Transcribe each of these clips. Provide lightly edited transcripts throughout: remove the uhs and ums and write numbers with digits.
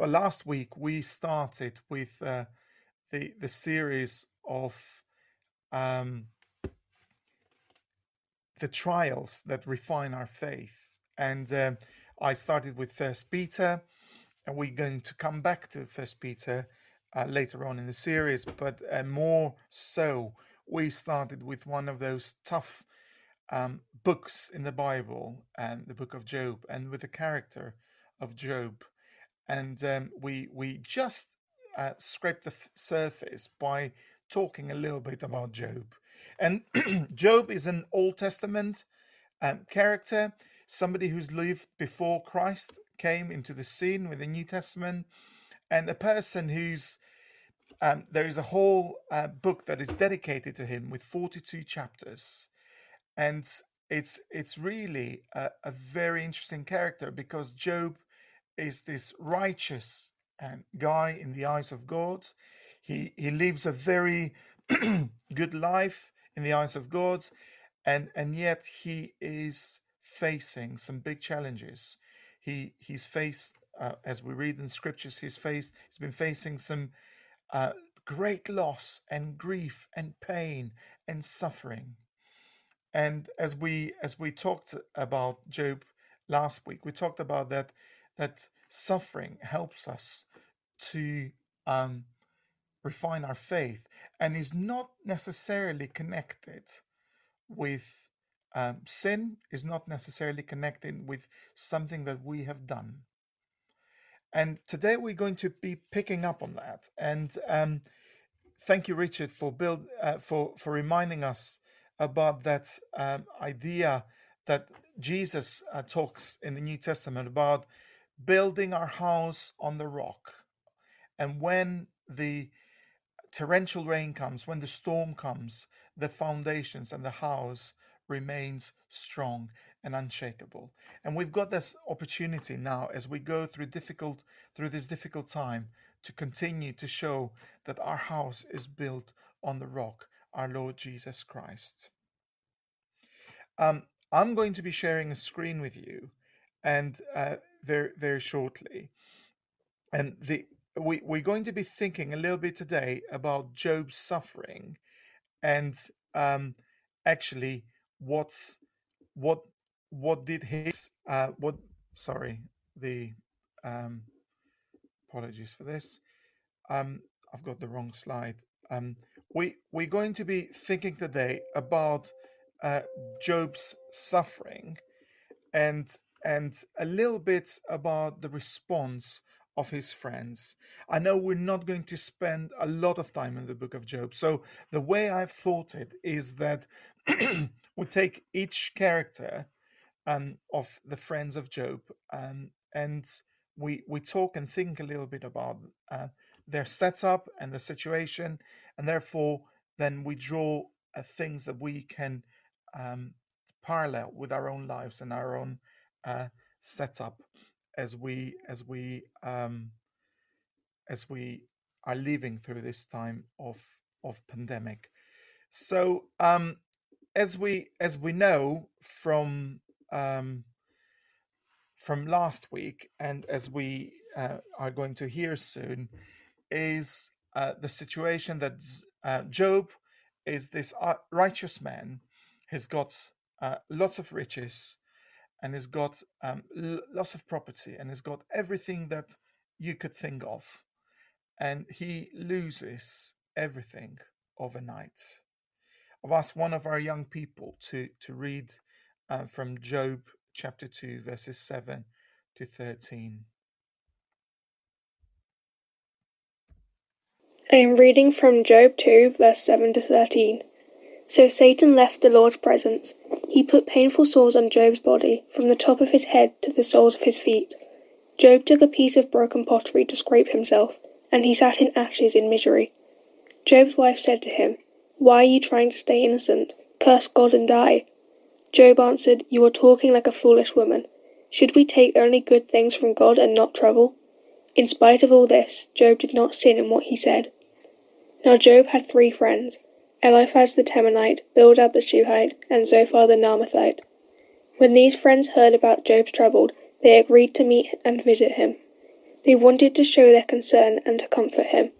Well, last week we started with the series of the trials that refine our faith, and I started with First Peter, and we're going to come back to First Peter later on in the series. But more so, we started with one of those tough books in the Bible, and the book of Job, and with the character of Job. And we just scraped the surface by talking a little bit about Job. And Job is an Old Testament character, somebody who's lived before Christ came into the scene with the New Testament, and a person who's, there is a whole book that is dedicated to him with 42 chapters. And it's really a very interesting character, because Job is this righteous guy in the eyes of God. He lives a very good life in the eyes of God, and yet he is facing some big challenges. He's faced, as we read in scriptures, he's been facing some great loss and grief and pain and suffering. And as we talked about Job last week, we talked about that suffering helps us to refine our faith, and is not necessarily connected with sin, is not necessarily connected with something that we have done. And today we're going to be picking up on that. And thank you, Richard, for reminding us about that idea that Jesus talks in the New Testament about building our house on the rock. And when the torrential rain comes, when the storm comes, the foundations and the house remains strong and unshakable. And we've got this opportunity now, as we go through this difficult time, to continue to show that our house is built on the rock, our Lord Jesus Christ. I'm going to be sharing a screen with you, and very, very shortly. And we're going to be thinking a little bit today about Job's suffering, and actually apologies for this. I've got the wrong slide. We're going to be thinking today about Job's suffering, and a little bit about the response of his friends. I know we're not going to spend a lot of time in the book of Job, so the way I've thought it is that we take each character of the friends of Job, and we talk and think a little bit about their setup and the situation, and therefore then we draw things that we can parallel with our own lives and our own setup as we are living through this time of pandemic. So as we know from last week, and as we are going to hear soon, is the situation that Job is this righteous man. He's got lots of riches, and he's got lots of property, and he's got everything that you could think of, and he loses everything overnight. I've asked one of our young people to read from Job chapter 2, verses 7 to 13. I am reading from Job 2, verse 7 to 13. So Satan left the Lord's presence. He put painful sores on Job's body, from the top of his head to the soles of his feet. Job took a piece of broken pottery to scrape himself, and he sat in ashes in misery. Job's wife said to him, "Why are you trying to stay innocent? Curse God and die." Job answered, "You are talking like a foolish woman. Should we take only good things from God and not trouble?" In spite of all this, Job did not sin in what he said. Now Job had 3 friends: Eliphaz the Temanite, Bildad the Shuhite, and Zophar the Naamathite. When these friends heard about Job's trouble, they agreed to meet and visit him. They wanted to show their concern and to comfort him.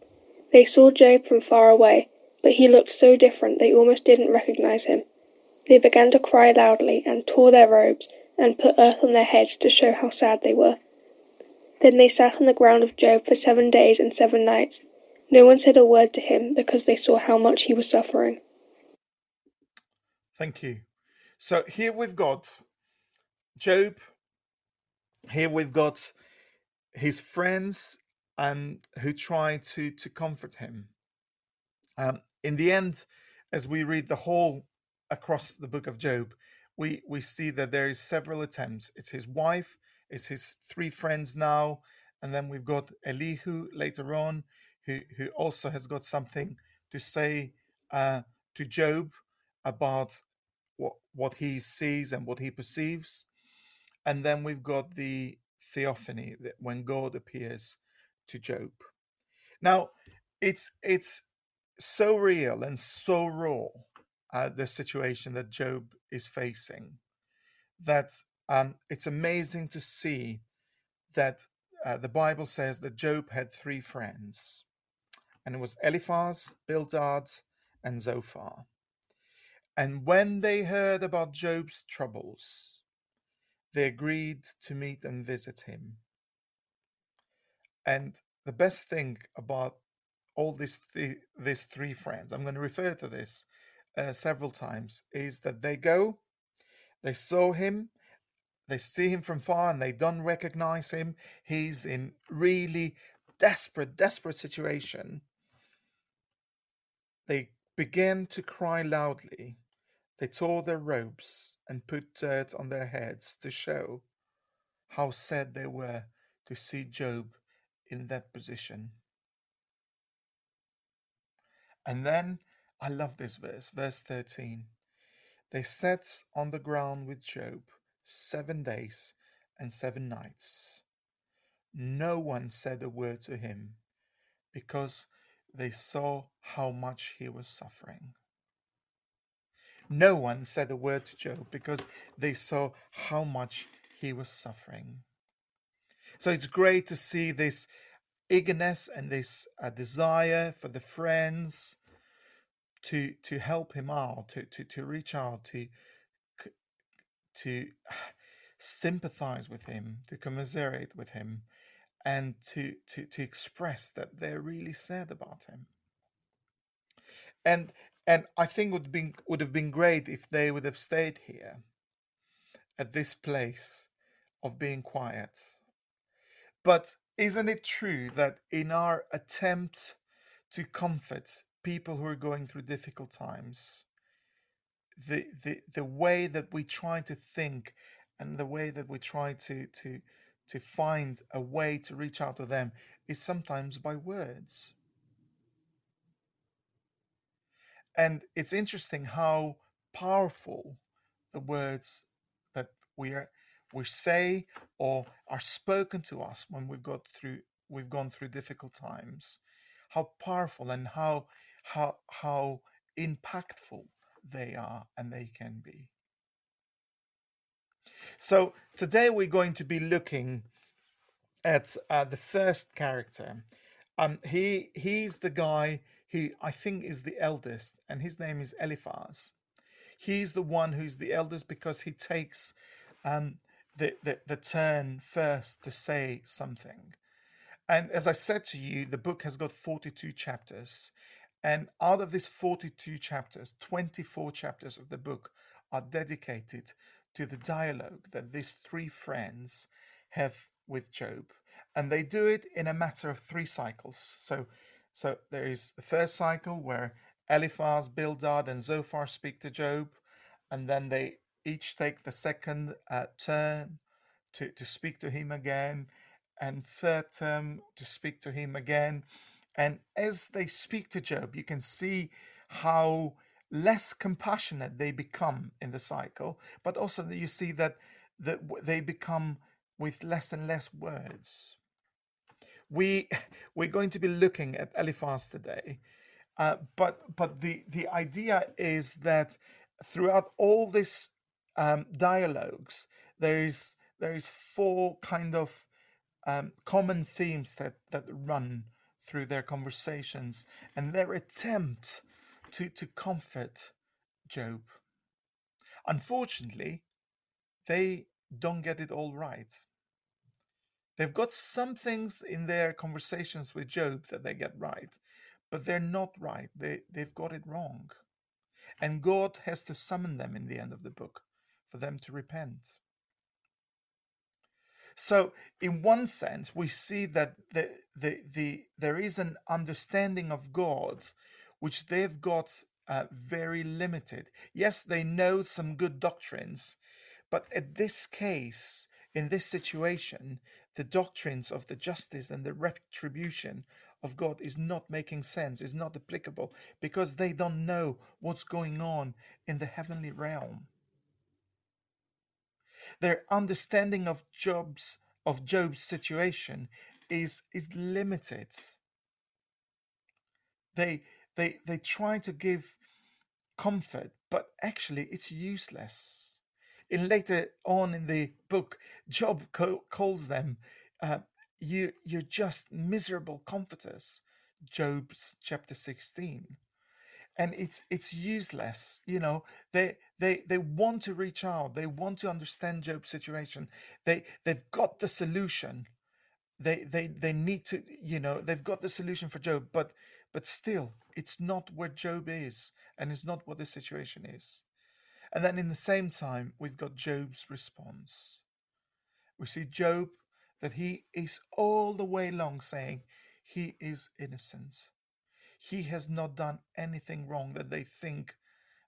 They saw Job from far away, but he looked so different they almost didn't recognize him. They began to cry loudly and tore their robes and put earth on their heads to show how sad they were. Then they sat on the ground of Job for 7 days and 7 nights. No one said a word to him because they saw how much he was suffering. Thank you. So here we've got Job. Here we've got his friends who try to comfort him. In the end, as we read the whole across the book of Job, we see that there is several attempts. It's his wife, it's his 3 friends now, and then we've got Elihu later on, who also has got something to say to Job about what he sees and what he perceives. And then we've got the theophany, that when God appears to Job. Now, it's so real and so raw, the situation that Job is facing, that it's amazing to see that the Bible says that Job had 3 friends, and it was Eliphaz, Bildad, and Zophar. And when they heard about Job's troubles, they agreed to meet and visit him. And the best thing about all these 3 friends, I'm going to refer to this several times, is that they go, they saw him, they see him from far, and they don't recognize him. He's in really desperate situation. They began to cry loudly. They tore their robes and put dirt on their heads to show how sad they were to see Job in that position. And then, I love this verse, verse 13. They sat on the ground with Job 7 days and 7 nights. No one said a word to him because they saw how much he was suffering. No one said a word to Job because they saw how much he was suffering. So it's great to see this eagerness and this desire for the friends to help him out, to reach out, to sympathize with him, to commiserate with him, and to express that they're really sad about him. And I think would have been great if they would have stayed here at this place of being quiet. But isn't it true that in our attempt to comfort people who are going through difficult times, the way that we try to think and the way that we try to find a way to reach out to them is sometimes by words? And it's interesting how powerful the words that we say or are spoken to us when we've gone through difficult times, how powerful and how impactful they are and they can be. So today we're going to be looking at the first character. He's the guy who I think is the eldest, and his name is Eliphaz. He's the one who's the eldest because he takes the turn first to say something. And as I said to you, the book has got 42 chapters. And out of these 42 chapters, 24 chapters of the book are dedicated to the dialogue that these 3 friends have with Job. And they do it in a matter of 3 cycles. So there is the first cycle where Eliphaz, Bildad, and Zophar speak to Job, and then they each take the second turn to speak to him again, and third term to speak to him again. And as they speak to Job, you can see how less compassionate they become in the cycle, but also you see that they become with less and less words. We're going to be looking at Eliphaz today, but the idea is that throughout all these dialogues, there is 4 kind of common themes that run through their conversations and their attempt to comfort Job. Unfortunately, they don't get it all right. They've got some things in their conversations with Job that they get right, but they're not right. They've got it wrong. And God has to summon them in the end of the book for them to repent. So in one sense, we see that there is an understanding of God which they've got very limited. Yes, they know some good doctrines, but at this case, in this situation, the doctrines of the justice and the retribution of God is not making sense, is not applicable, because they don't know what's going on in the heavenly realm. Their understanding of Job's situation is limited. They try to give comfort, but actually it's useless. In later on in the book, Job calls them you're just miserable comforters, Job chapter 16, and it's useless. You know, they want to reach out, they want to understand Job's situation. They've got the solution. They need to, you know, they've got the solution for Job, but still, it's not where Job is, and it's not what the situation is. And then in the same time, we've got Job's response. We see Job, that he is all the way long saying he is innocent. He has not done anything wrong that they think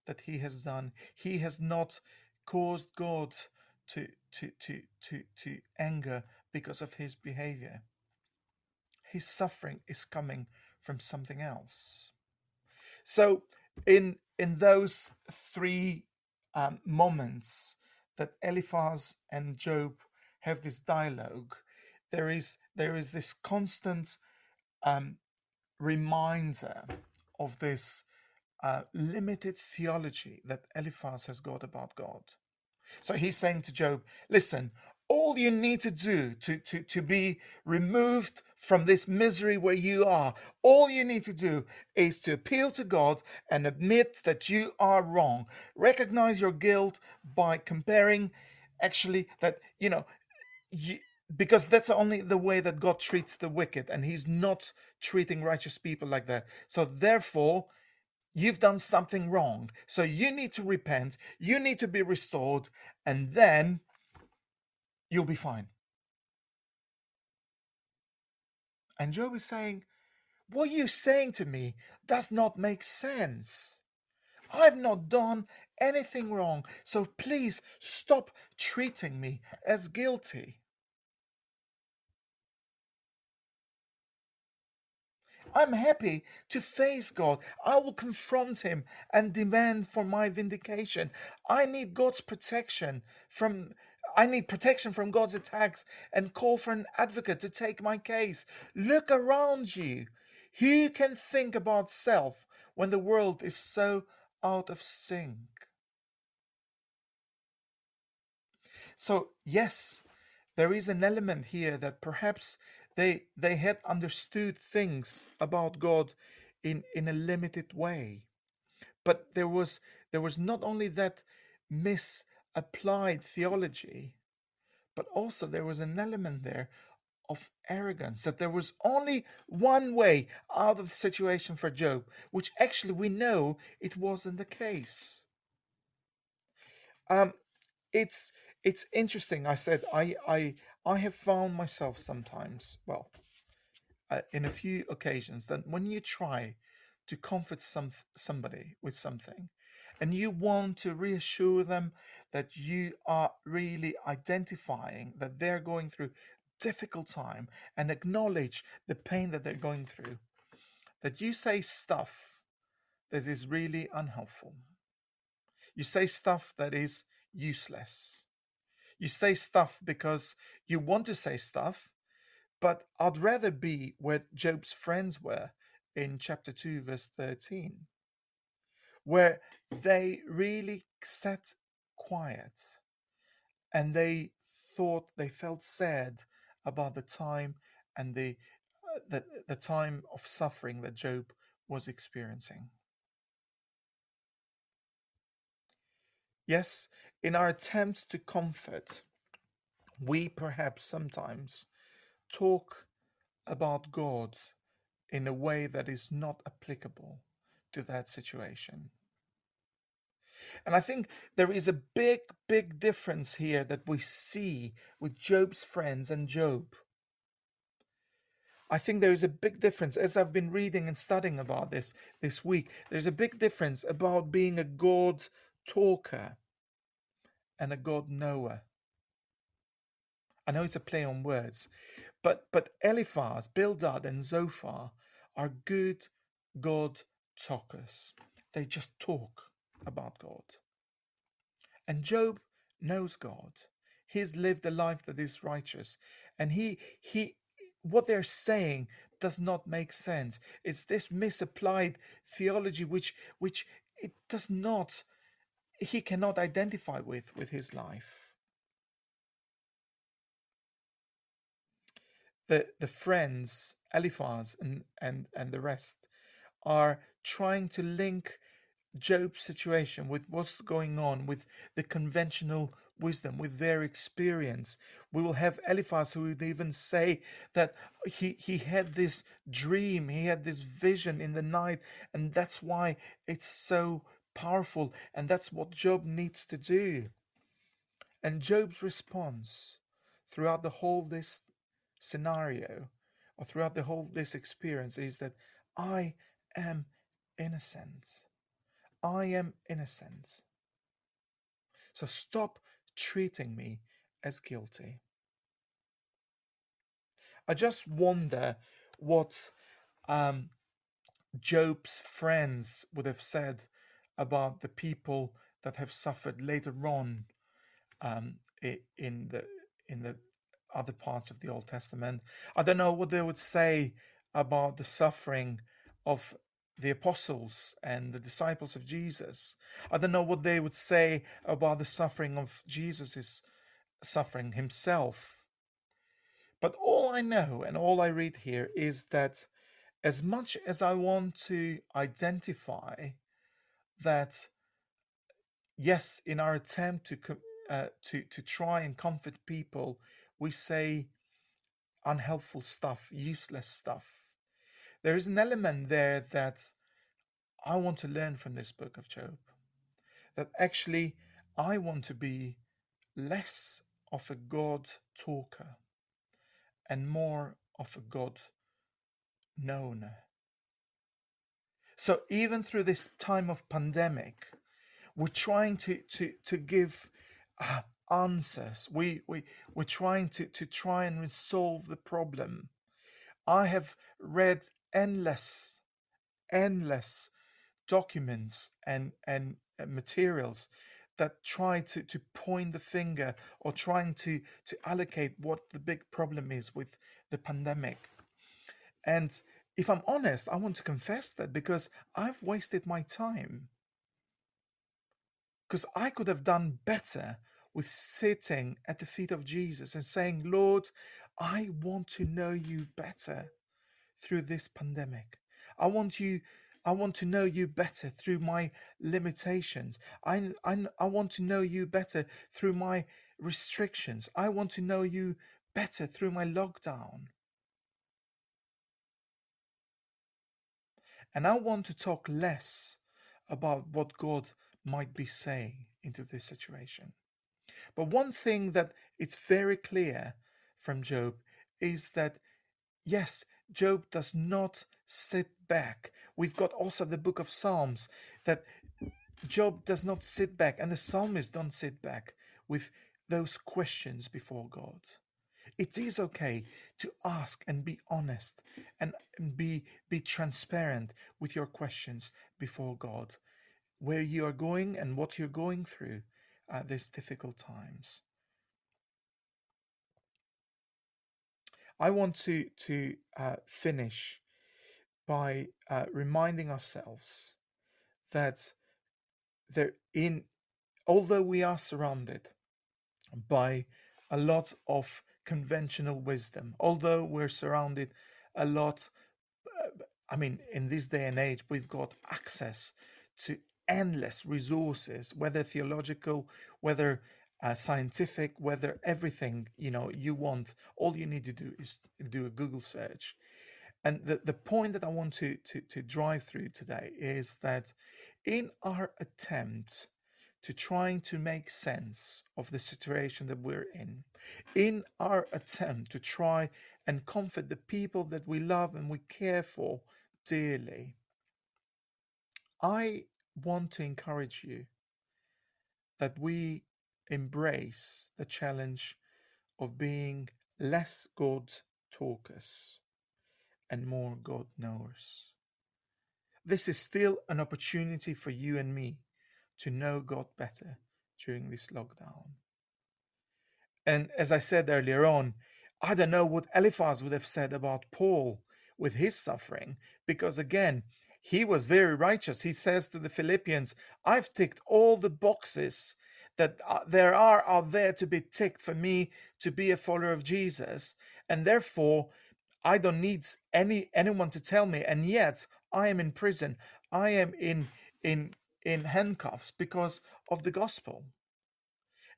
that he has done. He has not caused God to anger because of his behavior. His suffering is coming from something else. So in those three moments that Eliphaz and Job have this dialogue, there is this constant reminder of this limited theology that Eliphaz has got about God. So he's saying to Job, listen, all you need to do to be removed from this misery where you are, all you need to do is to appeal to God and admit that you are wrong. Recognize your guilt by comparing, actually, that, you know, because that's only the way that God treats the wicked, and he's not treating righteous people like that. So therefore, you've done something wrong. So you need to repent, you need to be restored, and then you'll be fine. And Job is saying, what you're saying to me does not make sense. I've not done anything wrong, so please stop treating me as guilty. I'm happy to face God. I will confront him and demand for my vindication. I need God's protection from God's attacks, and call for an advocate to take my case. Look around you. Who can think about self when the world is so out of sync? So, yes, there is an element here that perhaps they had understood things about God in a limited way. But there was not only that misapplied theology, but also there was an element there of arrogance, that there was only one way out of the situation for Job, which actually we know it wasn't the case. It's interesting. I said I have found myself sometimes, in a few occasions, that when you try to comfort somebody with something, and you want to reassure them that you are really identifying that they're going through a difficult time and acknowledge the pain that they're going through, that you say stuff that is really unhelpful. You say stuff that is useless. You say stuff because you want to say stuff, but I'd rather be where Job's friends were in chapter 2, verse 13. Where they really sat quiet and they felt sad about the time and the time of suffering that Job was experiencing. Yes, in our attempt to comfort, we perhaps sometimes talk about God in a way that is not applicable to that situation. And I think there is a big, big difference here that we see with Job's friends and Job. I think there is a big difference, as I've been reading and studying about this week, there's a big difference about being a God talker and a God knower. I know it's a play on words, but Eliphaz, Bildad and Zophar are good God talkers. They just talk about God. And Job knows God. He's lived a life that is righteous, and he what they're saying does not make sense. It's this misapplied theology which it does not, he cannot identify with his life. The friends, Eliphaz and the rest, are trying to link Job's situation with what's going on with the conventional wisdom, with their experience. We will have Eliphaz who would even say that he had this dream, he had this vision in the night, and that's why it's so powerful, and that's what Job needs to do. And Job's response throughout the whole this scenario, or throughout the whole this experience, is that I am innocent. I am innocent. So stop treating me as guilty. I just wonder what Job's friends would have said about the people that have suffered later on in the other parts of the Old Testament. I don't know what they would say about the suffering of the apostles and the disciples of Jesus. I don't know what they would say about the suffering of Jesus' suffering himself. But all I know and all I read here is that as much as I want to identify that, yes, in our attempt to try and comfort people, we say unhelpful stuff, useless stuff. There is an element there that I want to learn from this book of Job, that actually I want to be less of a God talker and more of a God knower. So even through this time of pandemic, we're trying to give answers. We're trying to try and resolve the problem. I have read endless documents and materials that try to point the finger or trying to allocate what the big problem is with the pandemic. And if I'm honest, I want to confess that, because I've wasted my time. Because I could have done better with sitting at the feet of Jesus and saying, Lord, I want to know you better through this pandemic. I want to know you better through my limitations. I want to know you better through my restrictions. I want to know you better through my lockdown. And I want to talk less about what God might be saying into this situation. But one thing that it's very clear from Job is that, yes, Job does not sit back. We've got also the book of Psalms that Job does not sit back, and the psalmist don't sit back with those questions before God. It is okay to ask and be honest and be transparent with your questions before God, where you are going and what you're going through at these difficult times. I want to finish by reminding ourselves that although we are surrounded by a lot of conventional wisdom, although we're surrounded a lot. I mean, in this day and age, we've got access to endless resources, whether theological, whether scientific, whether everything, you want. All you need to do is do a Google search. And the point that I want to drive through today is that in our attempt to trying to make sense of the situation that we're in our attempt to try and comfort the people that we love and we care for dearly, I want to encourage you that we embrace the challenge of being less God talkers and more God knowers. This is still an opportunity for you and me to know God better during this lockdown. And as I said earlier on, I don't know what Eliphaz would have said about Paul with his suffering, because again, he was very righteous. He says to the Philippians, I've ticked all the boxes that there are out there to be ticked for me to be a follower of Jesus, and therefore I don't need anyone to tell me, and yet I am in prison. I am in handcuffs because of the gospel.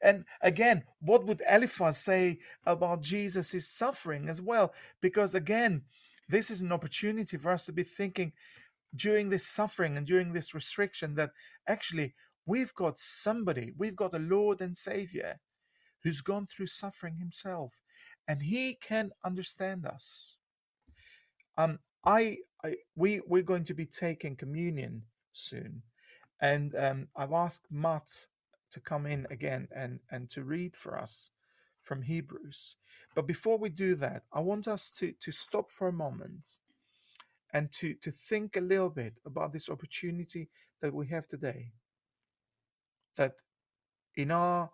And again, what would Eliphaz say about Jesus' suffering as well? Because again, this is an opportunity for us to be thinking during this suffering and during this restriction that actually we've got somebody, we've got a Lord and Savior who's gone through suffering himself, and he can understand us. We're going to be taking communion soon. And I've asked Matt to come in again and to read for us from Hebrews. But before we do that, I want us to stop for a moment and to think a little bit about this opportunity that we have today. That in our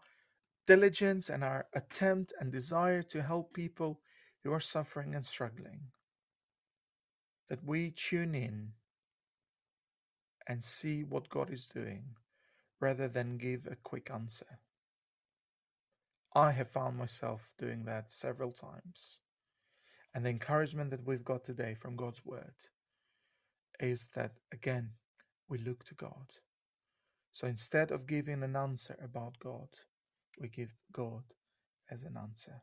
diligence and our attempt and desire to help people who are suffering and struggling, that we tune in and see what God is doing rather than give a quick answer. I have found myself doing that several times. And the encouragement that we've got today from God's word is that, again, we look to God. So instead of giving an answer about God, we give God as an answer.